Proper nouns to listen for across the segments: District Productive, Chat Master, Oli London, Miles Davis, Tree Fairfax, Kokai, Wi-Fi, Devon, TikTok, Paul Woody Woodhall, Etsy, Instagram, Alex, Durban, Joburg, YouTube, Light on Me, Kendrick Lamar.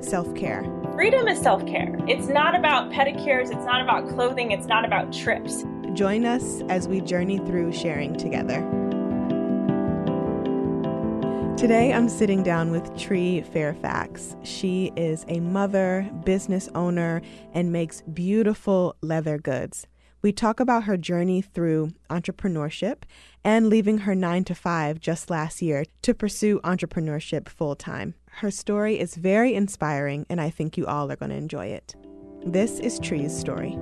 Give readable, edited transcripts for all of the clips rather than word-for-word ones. Self-care. Freedom is self-care. It's not about pedicures. It's not about clothing. It's not about trips. Join us as we journey through sharing together. Today, I'm sitting down with Tree Fairfax. She is a mother, business owner, and makes beautiful leather goods. We talk about her journey through entrepreneurship and leaving her 9-to-5 just last year to pursue entrepreneurship full-time. Her story is very inspiring, and I think you all are going to enjoy it. This is Tree's story.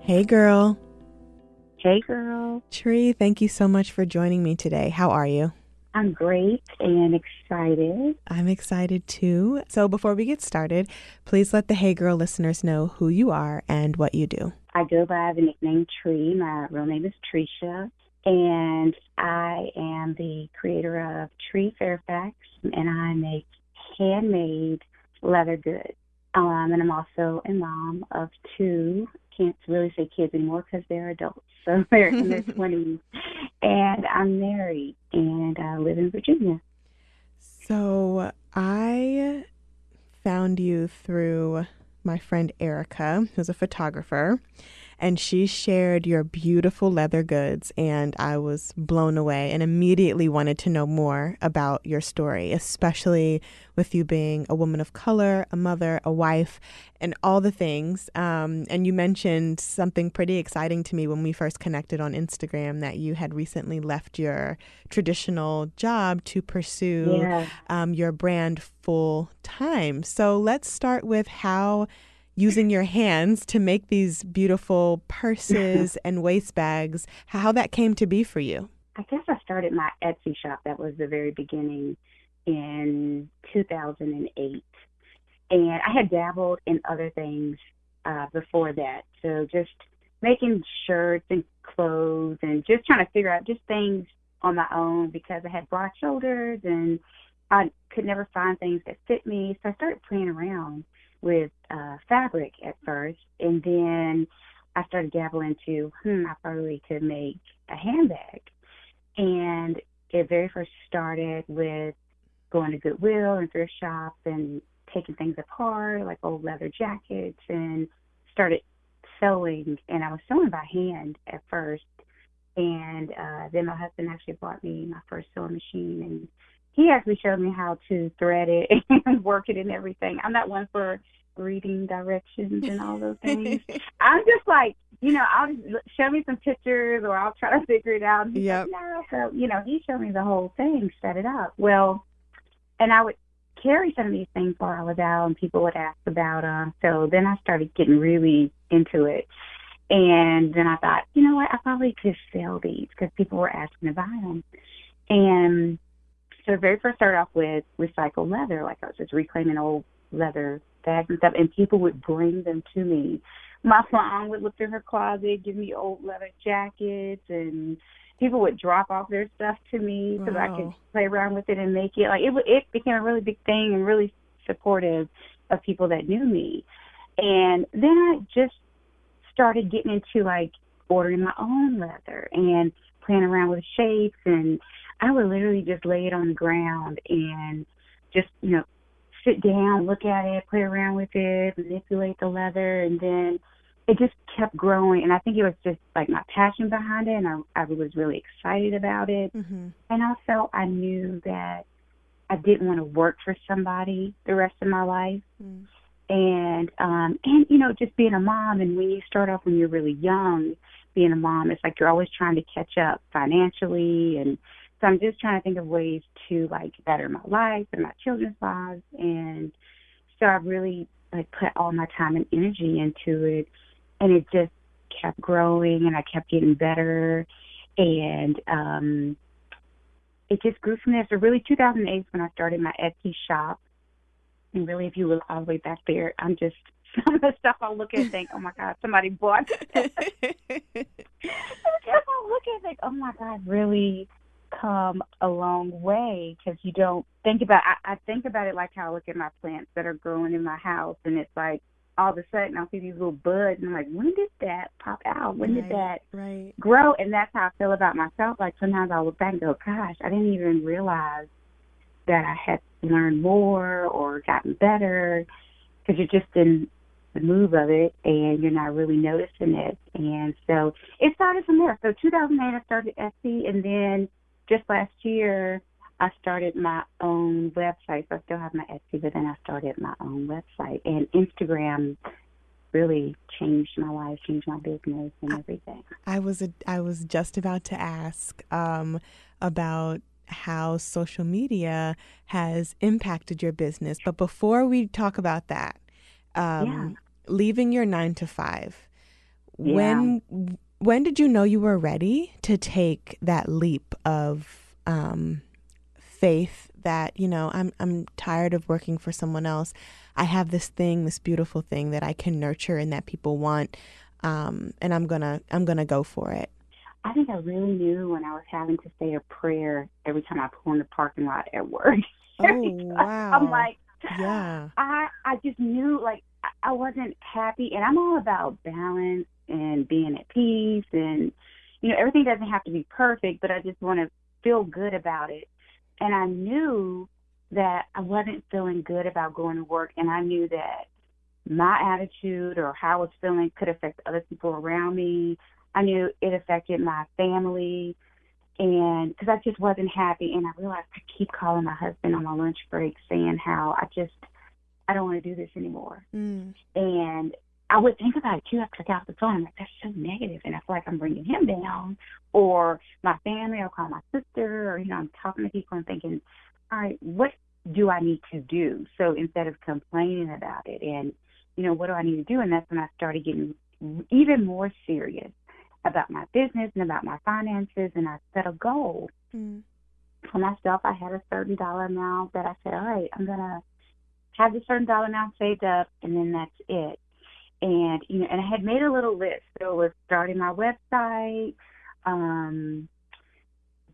Hey, girl. Hey, girl. Tree, thank you so much for joining me today. How are you? I'm great and excited. I'm excited too. So before we get started, please let the Hey Girl listeners know who you are and what you do. I go by the nickname Tree. My real name is Trisha, and I am the creator of Tree Fairfax, and I make handmade leather goods. And I'm also a mom of two. Can't really say kids anymore because they're adults, so they're in their 20s. And I'm married, and I live in Virginia. So I found you through my friend Erica, who's a photographer, and she shared your beautiful leather goods, and I was blown away and immediately wanted to know more about your story, especially with you being a woman of color, a mother, a wife, and all the things. And you mentioned something pretty exciting to me when we first connected on Instagram, that you had recently left your traditional job to pursue your brand full time. So let's start with how using your hands to make these beautiful purses and waist bags, how that came to be for you. I guess I started my Etsy shop. That was the very beginning in 2008. And I had dabbled in other things before that. So just making shirts and clothes and just trying to figure out just things on my own, because I had broad shoulders and I could never find things that fit me. So I started playing around with fabric at first, and then I started dabbling into, I probably could make a handbag. And it very first started with going to Goodwill and thrift shops and taking things apart, like old leather jackets, and started sewing. And I was sewing by hand at first, and then my husband actually bought me my first sewing machine, and he actually showed me how to thread it and work it and everything. I'm not one for reading directions and all those things. I'm just like, I'll show me some pictures or I'll try to figure it out. Yep. So, he showed me the whole thing, set it up. Well, and I would carry some of these things while I was out and people would ask about them. So then I started getting really into it. And then I thought, you know what, I probably could sell these because people were asking to buy them. And so the very first started off with recycled leather, like I was just reclaiming old leather bags and stuff, and people would bring them to me. My mom would look through her closet, give me old leather jackets, and people would drop off their stuff to me so that I could play around with it and make it. Like it became a really big thing and really supportive of people that knew me. And then I just started getting into like ordering my own leather and playing around with shapes, and I would literally just lay it on the ground and just, sit down, look at it, play around with it, manipulate the leather, and then it just kept growing. And I think it was just like my passion behind it, and I was really excited about it. Mm-hmm. And also I knew that I didn't want to work for somebody the rest of my life. Mm-hmm. And just being a mom, and when you start off when you're really young, being a mom, it's like you're always trying to catch up financially, and so I'm just trying to think of ways to, like, better my life and my children's lives. And so I really, like, put all my time and energy into it. And it just kept growing, and I kept getting better. And it just grew from there. So really 2008 when I started my Etsy shop. And really, if you look all the way back there, I'm just, some of the stuff I look at and think, oh, my God, somebody bought it. I look at and think, oh, my God, really come a long way, because you don't think about it. I think about it like how I look at my plants that are growing in my house, and it's like all of a sudden I'll see these little buds, and I'm like, when did that pop out? When did that grow? And that's how I feel about myself. Like sometimes I look back and go, gosh, I didn't even realize that I had learned more or gotten better, because you're just in the move of it and you're not really noticing it. And so it started from there. So 2008 I started Etsy, and then just last year I started my own website. So I still have my Etsy, but then I started my own website, and Instagram really changed my life, changed my business and everything. I was just about to ask about how social media has impacted your business. But before we talk about that, leaving your 9-to-5, when did you know you were ready to take that leap of faith that, you know, I'm tired of working for someone else. I have this thing, this beautiful thing that I can nurture and that people want, and I'm gonna go for it. I think I really knew when I was having to say a prayer every time I pull in the parking lot at work. Oh, wow. I'm like, yeah. I just knew, like, I wasn't happy. And I'm all about balance and being at peace. And, you know, everything doesn't have to be perfect, but I just want to feel good about it. And I knew that I wasn't feeling good about going to work. And I knew that my attitude or how I was feeling could affect other people around me. I knew it affected my family, and because I just wasn't happy. And I realized I keep calling my husband on my lunch break saying how I don't want to do this anymore. Mm. And I would think about it too. I took out the phone. I'm like, that's so negative. And I feel like I'm bringing him down, or my family. I'll call my sister, or, you know, I'm talking to people and thinking, all right, what do I need to do? So instead of complaining about it and, you know, what do I need to do? And that's when I started getting even more serious about my business and about my finances, and I set a goal. Mm. For myself, I had a certain dollar amount that I said, all right, I'm going to have this certain dollar amount saved up, and then that's it. And, you know, and I had made a little list. So it was starting my website,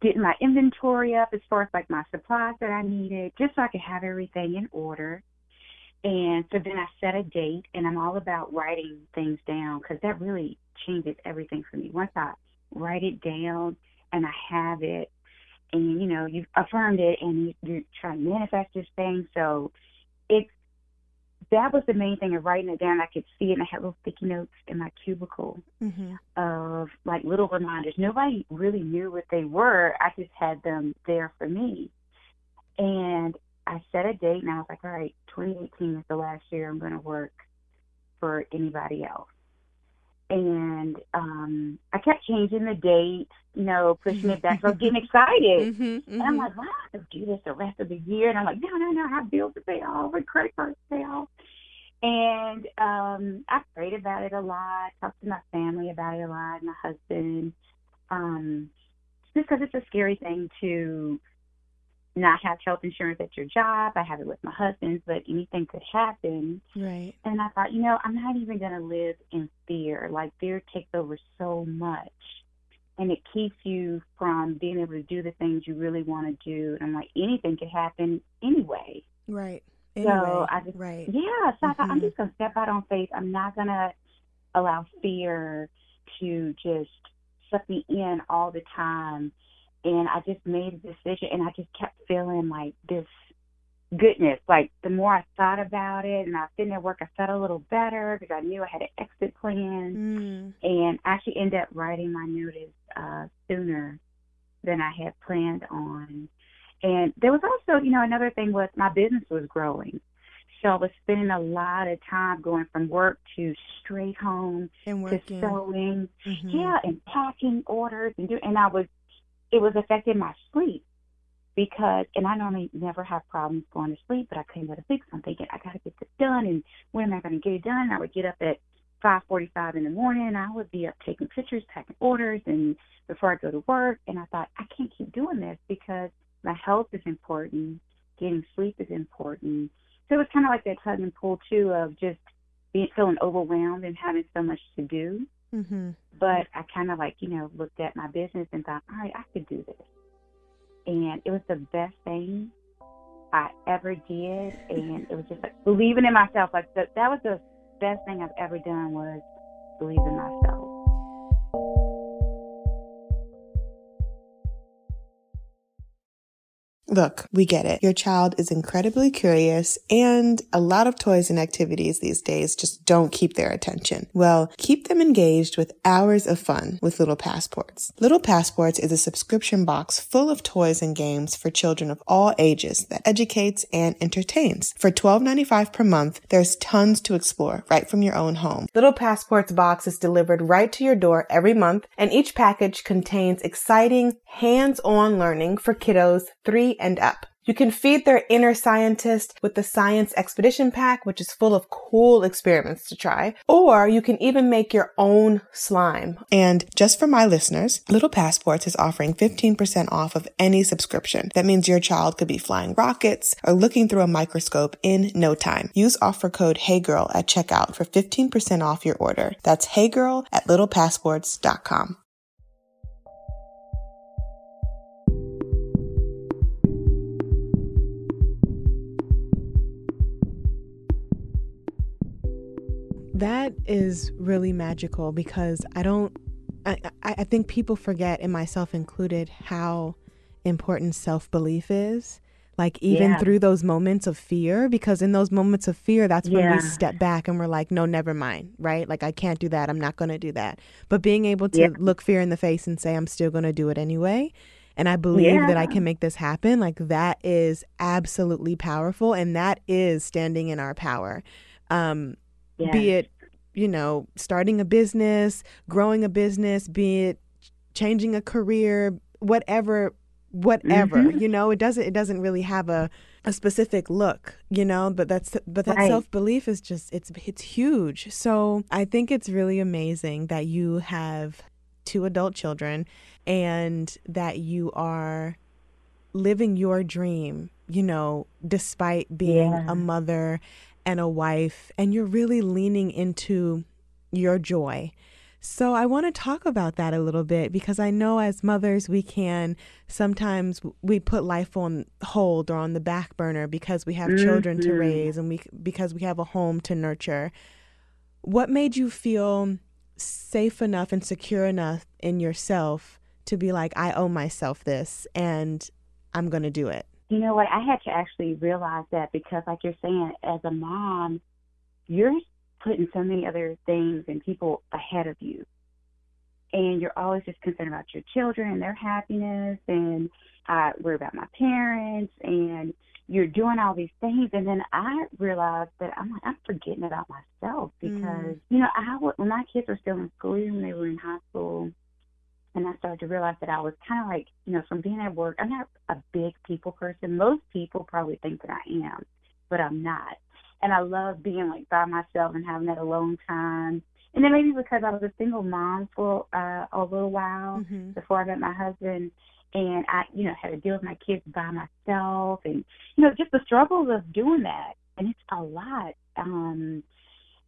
getting my inventory up as far as, like, my supplies that I needed, just so I could have everything in order. And so then I set a date, and I'm all about writing things down, because that really changes everything for me. Once I write it down and I have it, and, you know, you've affirmed it, and you try to manifest this thing. So that was the main thing of writing it down. I could see it, and I had little sticky notes in my cubicle of, like, little reminders. Nobody really knew what they were. I just had them there for me. And I set a date, and I was like, all right, 2018 is the last year I'm going to work for anybody else. And I kept changing the date, you know, pushing it back. So I was getting excited. And I'm like, well, I have to do this the rest of the year. And I'm like, no, I have bills to pay off and credit cards to pay off. And I prayed about it a lot, talked to my family about it a lot, my husband, just because it's a scary thing to not have health insurance at your job. I have it with my husband's, but anything could happen. Right. And I thought, you know, I'm not even going to live in fear. Like, fear takes over so much, and it keeps you from being able to do the things you really want to do. And I'm like, anything could happen anyway. Right. Anyway, so I just, So I thought, I'm just going to step out on faith. I'm not going to allow fear to just suck me in all the time. And I just made a decision, and I just kept feeling like this goodness. Like, the more I thought about it, and I was sitting at work, I felt a little better because I knew I had an exit plan. And I actually ended up writing my notice sooner than I had planned on. And there was also, you know, another thing was my business was growing. So I was spending a lot of time going from work to straight home and working, to sewing, and packing orders, and it was affecting my sleep, because, and I normally never have problems going to sleep, but I couldn't go to sleep. So I'm thinking, I got to get this done, and when am I going to get it done? And I would get up at 5:45 in the morning, I would be up taking pictures, packing orders, and before I go to work. And I thought, I can't keep doing this because my health is important. Getting sleep is important. So it was kind of like that tug and pull, too, of just being feeling overwhelmed and having so much to do. Mm-hmm. But I kind of like, looked at my business and thought, all right, I could do this. And it was the best thing I ever did. And it was just like believing in myself. Like that was the best thing I've ever done, was believe in myself. Look, we get it. Your child is incredibly curious, and a lot of toys and activities these days just don't keep their attention. Well, keep them engaged with hours of fun with Little Passports. Little Passports is a subscription box full of toys and games for children of all ages that educates and entertains. For $12.95 per month, there's tons to explore right from your own home. Little Passports box is delivered right to your door every month, and each package contains exciting, hands-on learning for kiddos 3 and up. You can feed their inner scientist with the Science Expedition Pack, which is full of cool experiments to try, or you can even make your own slime. And just for my listeners, Little Passports is offering 15% off of any subscription. That means your child could be flying rockets or looking through a microscope in no time. Use offer code HeyGirl at checkout for 15% off your order. That's HeyGirl at littlepassports.com. That is really magical, because I think people forget, and myself included, how important self-belief is. Like, even through those moments of fear, because in those moments of fear, that's when we step back and we're like, no, never mind, right? Like, I can't do that. I'm not going to do that. But being able to look fear in the face and say, I'm still going to do it anyway. And I believe that I can make this happen. Like, that is absolutely powerful. And that is standing in our power. Be it, starting a business, growing a business, be it changing a career, whatever, mm-hmm. It doesn't really have a specific look, but that right. Self-belief is just, it's huge. So I think it's really amazing that you have 2 adult children and that you are living your dream, despite being a mother and a wife, and you're really leaning into your joy. So I want to talk about that a little bit, because I know as mothers, we put life on hold or on the back burner because we have children to raise and because we have a home to nurture. What made you feel safe enough and secure enough in yourself to be like, I owe myself this and I'm going to do it? You know what? I had to actually realize that, because like you're saying, as a mom, you're putting so many other things and people ahead of you. And you're always just concerned about your children and their happiness, and I worry about my parents, and you're doing all these things. And then I realized that I'm forgetting about myself, because, when my kids were still in school, when they were in high school, and I started to realize that I was kind of like, from being at work, I'm not a big people person. Most people probably think that I am, but I'm not. And I love being like by myself and having that alone time. And then maybe because I was a single mom for a little while before I met my husband, and I, had to deal with my kids by myself, and, just the struggles of doing that. And it's a lot.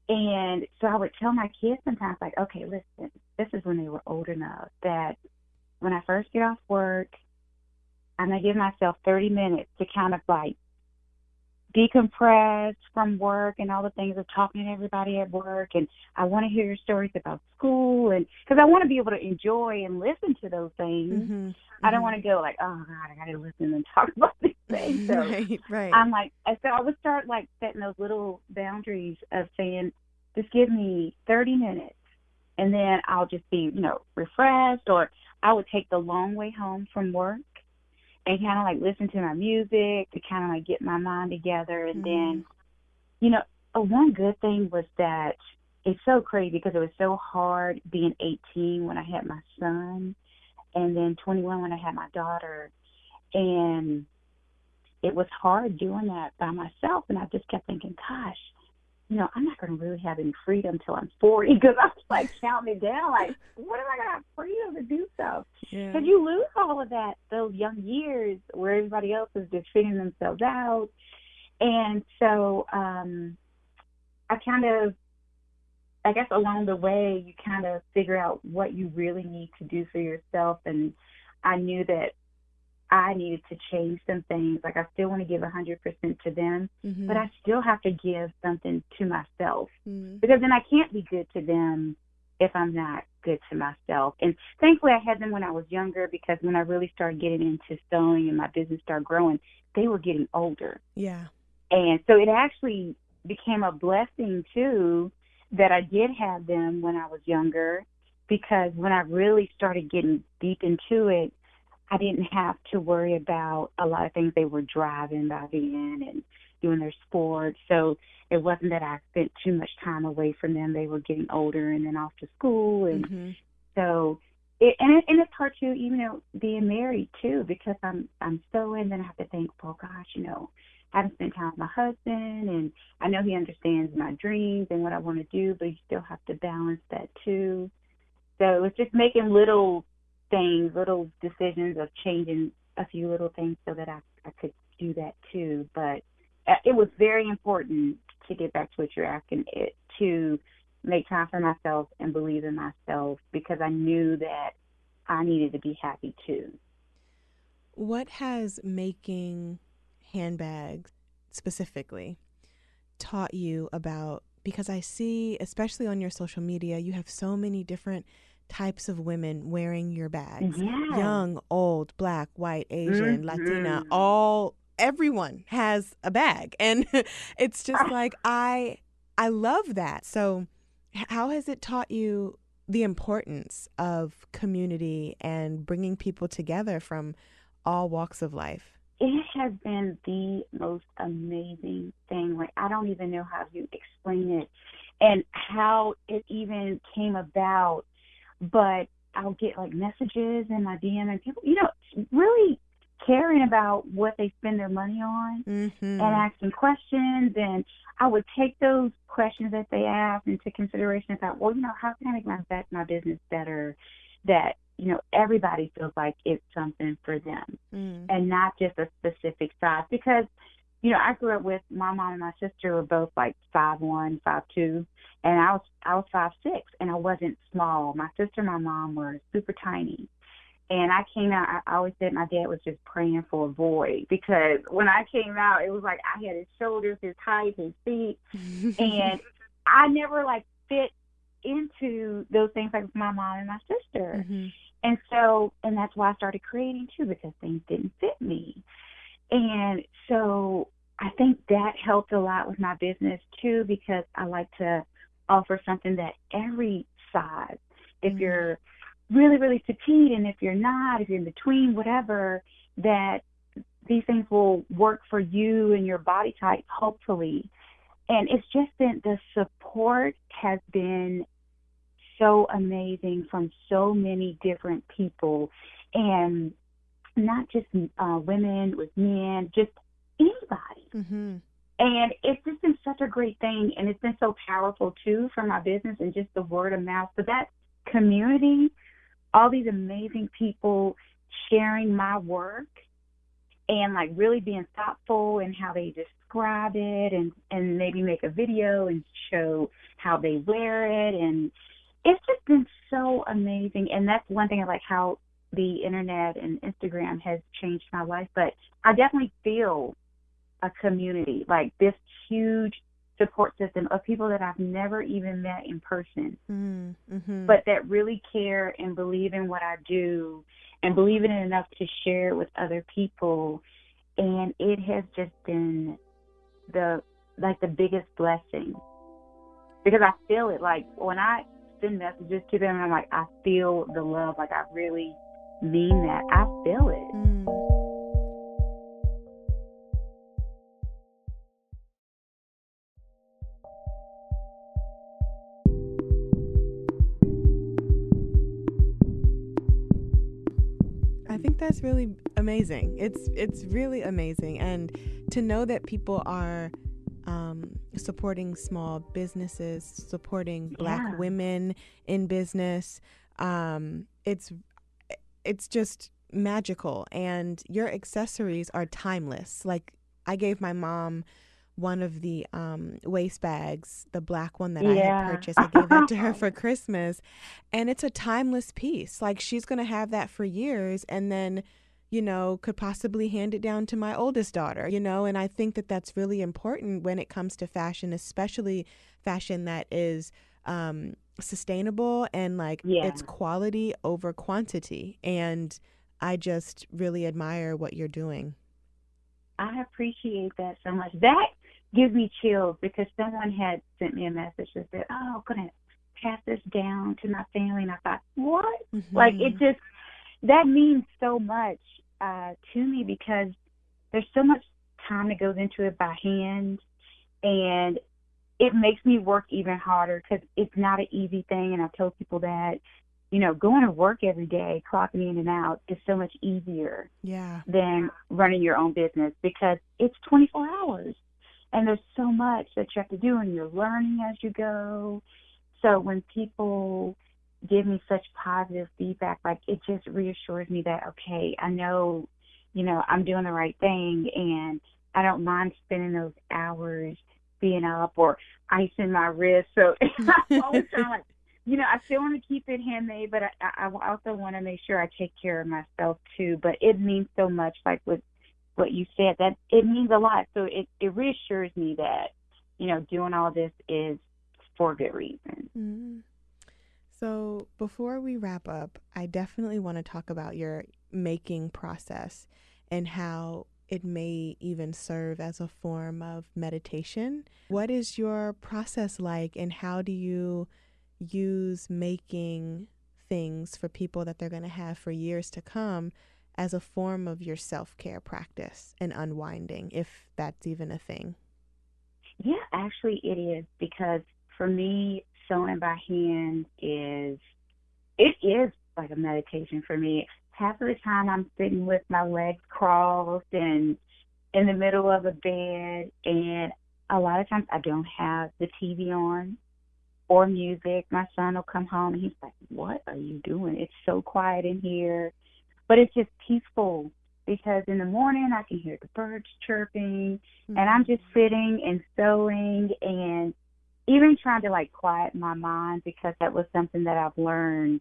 And so I would tell my kids sometimes, like, okay, listen, this is when they were old enough that when I first get off work, I'm going to give myself 30 minutes to kind of like decompress from work and all the things of talking to everybody at work. And I want to hear your stories about school, and because I want to be able to enjoy and listen to those things. Mm-hmm. I don't want to go like, oh, God, I got to listen and talk about these things. So right. I'm like, so I would start like setting those little boundaries of saying, just give me 30 minutes. And then I'll just be, refreshed, or I would take the long way home from work and kind of like listen to my music to kind of like get my mind together. And then, one good thing was that it's so crazy, because it was so hard being 18 when I had my son, and then 21 when I had my daughter. And it was hard doing that by myself. And I just kept thinking, gosh, you know, I'm not going to really have any freedom till I'm 40, because I was like counting it down, like, what am I going to have freedom to do so? Because you lose all of that, those young years where everybody else is just figuring themselves out. And so I kind of, I guess along the way, you kind of figure out what you really need to do for yourself. And I knew that I needed to change some things. Like, I still want to give 100% to them, mm-hmm. but I still have to give something to myself, mm-hmm. because then I can't be good to them if I'm not good to myself. And thankfully I had them when I was younger, because when I really started getting into sewing and my business started growing, they were getting older. Yeah. And so it actually became a blessing too that I did have them when I was younger, because when I really started getting deep into it, I didn't have to worry about a lot of things. They were driving by then and doing their sports. So it wasn't that I spent too much time away from them. They were getting older and then off to school. And mm-hmm. so it's hard to, you know, being married too, because I'm sewing, then I have to think, oh gosh, you know, I haven't spent time with my husband, and I know he understands my dreams and what I want to do, but you still have to balance that too. So it's just making little things, little decisions of changing a few little things so that I could do that too. But it was very important, to get back to what you're asking, to make time for myself and believe in myself, because I knew that I needed to be happy too. What has making handbags specifically taught you about, because I see, especially on your social media, you have so many different types of women wearing your bags. Yeah. Young, old, black, white, Asian, mm-hmm. Latina, everyone has a bag. And it's just like, I love that. So how has it taught you the importance of community and bringing people together from all walks of life? It has been the most amazing thing. Like, I don't even know how you explain it and how it even came about. But I'll get like messages in my DM and people, you know, really caring about what they spend their money on, mm-hmm. and asking questions. And I would take those questions that they asked into consideration about, well, you know, how can I make my business better? That, you know, everybody feels like it's something for them, mm. and not just a specific size. Because, you know, I grew up with my mom and my sister were both like 5'1", 5'2", and I was 5'6", and I wasn't small. My sister and my mom were super tiny, and I came out. I always said my dad was just praying for a void, because when I came out, it was like I had his shoulders, his height, his feet, and I never like fit into those things like my mom and my sister, mm-hmm. and so, and that's why I started creating too, because things didn't fit me, and so. I think that helped a lot with my business too, because I like to offer something that every size, if mm-hmm. you're really, really petite, and if you're not, if you're in between, whatever, that these things will work for you and your body type, hopefully. And it's just been, the support has been so amazing from so many different people, and not just women, with men, just anybody, mm-hmm. and it's just been such a great thing, and it's been so powerful too for my business, and just the word of mouth. But that community, all these amazing people sharing my work, and like really being thoughtful in how they describe it, and maybe make a video and show how they wear it, and it's just been so amazing. And that's one thing I like, how the internet and Instagram has changed my life, but I definitely feel a community, like this huge support system of people that I've never even met in person, mm-hmm. but that really care and believe in what I do and believe in it enough to share it with other people. And it has just been the biggest blessing, because I feel it. Like, when I send messages to them, I'm like, I feel the love. Like, I really mean that. I feel it. Mm. That's really amazing. It's really amazing. And to know that people are supporting small businesses, supporting Black women in business. It's just magical. And your accessories are timeless. Like, I gave my mom one of the waist bags, the black one that I had purchased. I gave that to her for Christmas. And it's a timeless piece. Like, she's going to have that for years, and then, you know, could possibly hand it down to my oldest daughter, you know. And I think that that's really important when it comes to fashion, especially fashion that is sustainable and, like, it's quality over quantity. And I just really admire what you're doing. I appreciate that so much. That gives me chills, because someone had sent me a message that said, oh, I'm going to pass this down to my family. And I thought, what? Mm-hmm. Like, it just, that means so much to me, because there's so much time that goes into it by hand. And it makes me work even harder, because it's not an easy thing. And I've told people that, you know, going to work every day, clocking in and out, is so much easier than running your own business, because it's 24 hours and there's so much that you have to do, and you're learning as you go. So when people give me such positive feedback, like, it just reassures me that, okay, I know, you know, I'm doing the right thing, and I don't mind spending those hours being up or icing my wrist. So I'm always trying, like, you know, I still want to keep it handmade, but I also want to make sure I take care of myself too. But it means so much, like with what you said, that it means a lot. So it reassures me that, you know, doing all this is for good reason. Mm-hmm. So before we wrap up, I definitely want to talk about your making process and how it may even serve as a form of meditation. What is your process like, and how do you use making things for people that they're going to have for years to come as a form of your self-care practice and unwinding, if that's even a thing? Yeah, actually it is, because for me, sewing by hand is like a meditation for me. Half of the time I'm sitting with my legs crossed and in the middle of a bed, and a lot of times I don't have the TV on or music. My son will come home and he's like, what are you doing? It's so quiet in here. But it's just peaceful, because in the morning I can hear the birds chirping, mm-hmm. and I'm just sitting and sewing, and even trying to, like, quiet my mind, because that was something that I've learned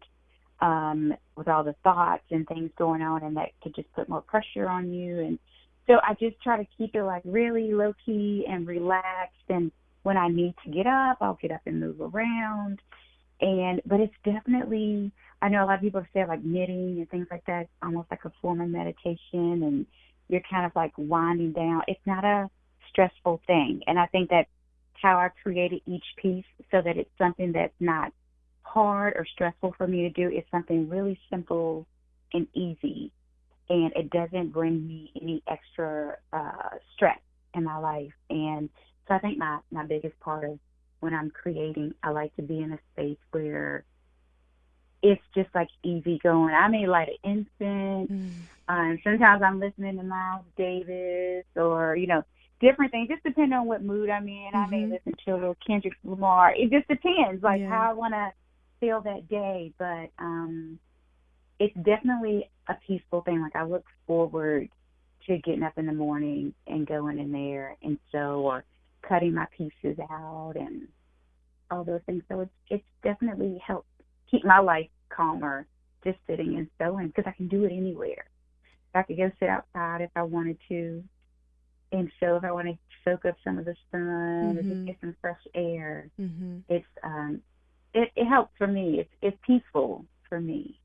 with all the thoughts and things going on, and that could just put more pressure on you. And so I just try to keep it, like, really low-key and relaxed, and when I need to get up, I'll get up and move around. But it's definitely, I know a lot of people have said, like, knitting and things like that, almost like a form of meditation, and you're kind of, like, winding down. It's not a stressful thing, and I think that's how I created each piece, so that it's something that's not hard or stressful for me to do. It's something really simple and easy, and it doesn't bring me any extra stress in my life. And so I think my biggest part of when I'm creating, I like to be in a space where it's just, like, easy going. I may light an incense. Sometimes I'm listening to Miles Davis, or, you know, different things, just depending on what mood I'm in. Mm-hmm. I may listen to a little Kendrick Lamar. It just depends, like, how I want to feel that day. But it's definitely a peaceful thing. Like, I look forward to getting up in the morning and going in there and sew, or cutting my pieces out and all those things. So it's definitely helped keep my life calmer, just sitting and sewing, because I can do it anywhere. I could go sit outside if I wanted to. And so if I want to soak up some of the sun, mm-hmm. or just get some fresh air, mm-hmm. it's it helps for me. It's peaceful for me.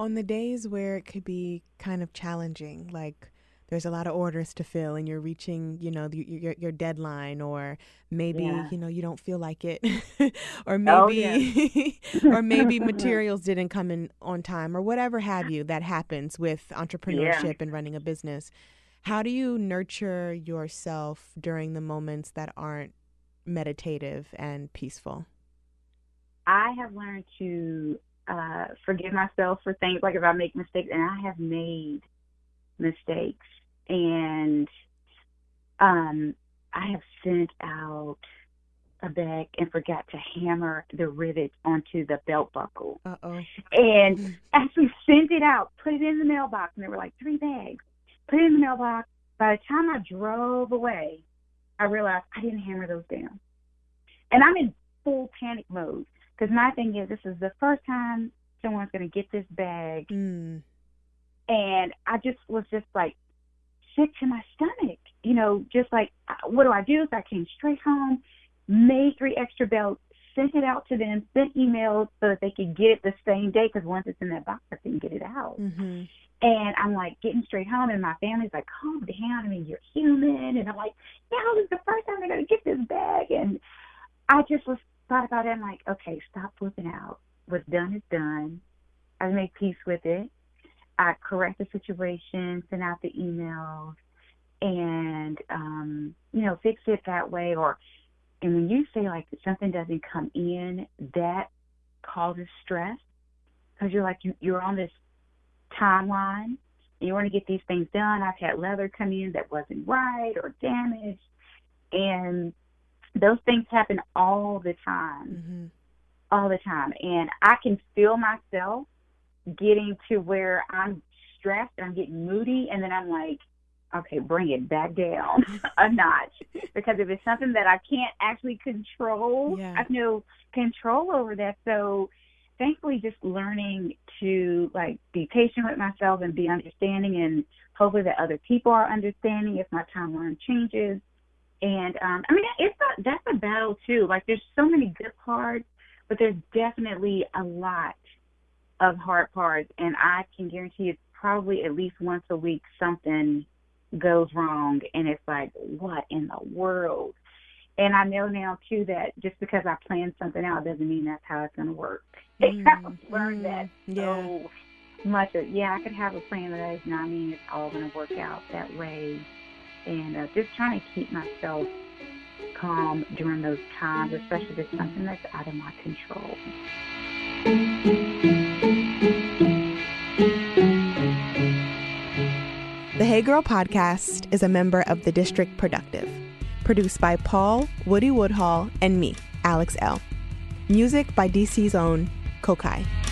On the days where it could be kind of challenging, like there's a lot of orders to fill and you're reaching, you know, your deadline, or maybe, you know, you don't feel like it, or maybe or maybe materials didn't come in on time, or whatever have you that happens with entrepreneurship and running a business. How do you nurture yourself during the moments that aren't meditative and peaceful? I have learned to forgive myself for things, like if I make mistakes, and I have made mistakes. And I have sent out a bag and forgot to hammer the rivet onto the belt buckle. Uh-oh. And actually sent it out, put it in the mailbox, and there were like 3 bags. Put it in the mailbox. By the time I drove away, I realized I didn't hammer those down. And I'm in full panic mode because my thing is, this is the first time someone's going to get this bag. Mm. And I just was just like sick to my stomach, you know, just like, what do I do? So I came straight home, made 3 extra belts, sent it out to them, sent emails so that they could get it the same day because once it's in that box, I can get it out. Mm-hmm. And I'm like getting straight home, and my family's like, calm down. I mean, you're human. And I'm like, yeah, this is the first time they're going to get this bag. And I just was thought about it. I'm like, okay, stop flipping out. What's done is done. I made peace with it. I correct the situation, sent out the emails, and, you know, fix it that way. Or, and when you say like something doesn't come in, that causes stress because you're like, you're on this timeline. You want to get these things done. I've had leather come in that wasn't right or damaged. And those things happen all the time, mm-hmm. all the time. And I can feel myself getting to where I'm stressed and I'm getting moody. And then I'm like, okay, bring it back down a notch. Because if it's something that I can't actually control, yeah. I have no control over that. So thankfully, just learning to like be patient with myself and be understanding, and hopefully that other people are understanding if my timeline changes. And I mean, that's a battle too. Like there's so many good parts, but there's definitely a lot of hard parts. And I can guarantee it's probably at least once a week something goes wrong, and it's like, what in the world? And I know now, too, that just because I planned something out doesn't mean that's how it's going to work. I've learned that so much. I could have a plan that does not mean it's all going to work out that way. And just trying to keep myself calm during those times, especially if it's something that's out of my control. The Hey Girl podcast is a member of the District Productive. Produced by Paul Woody Woodhall and me, Alex L. Music by DC's own Kokai.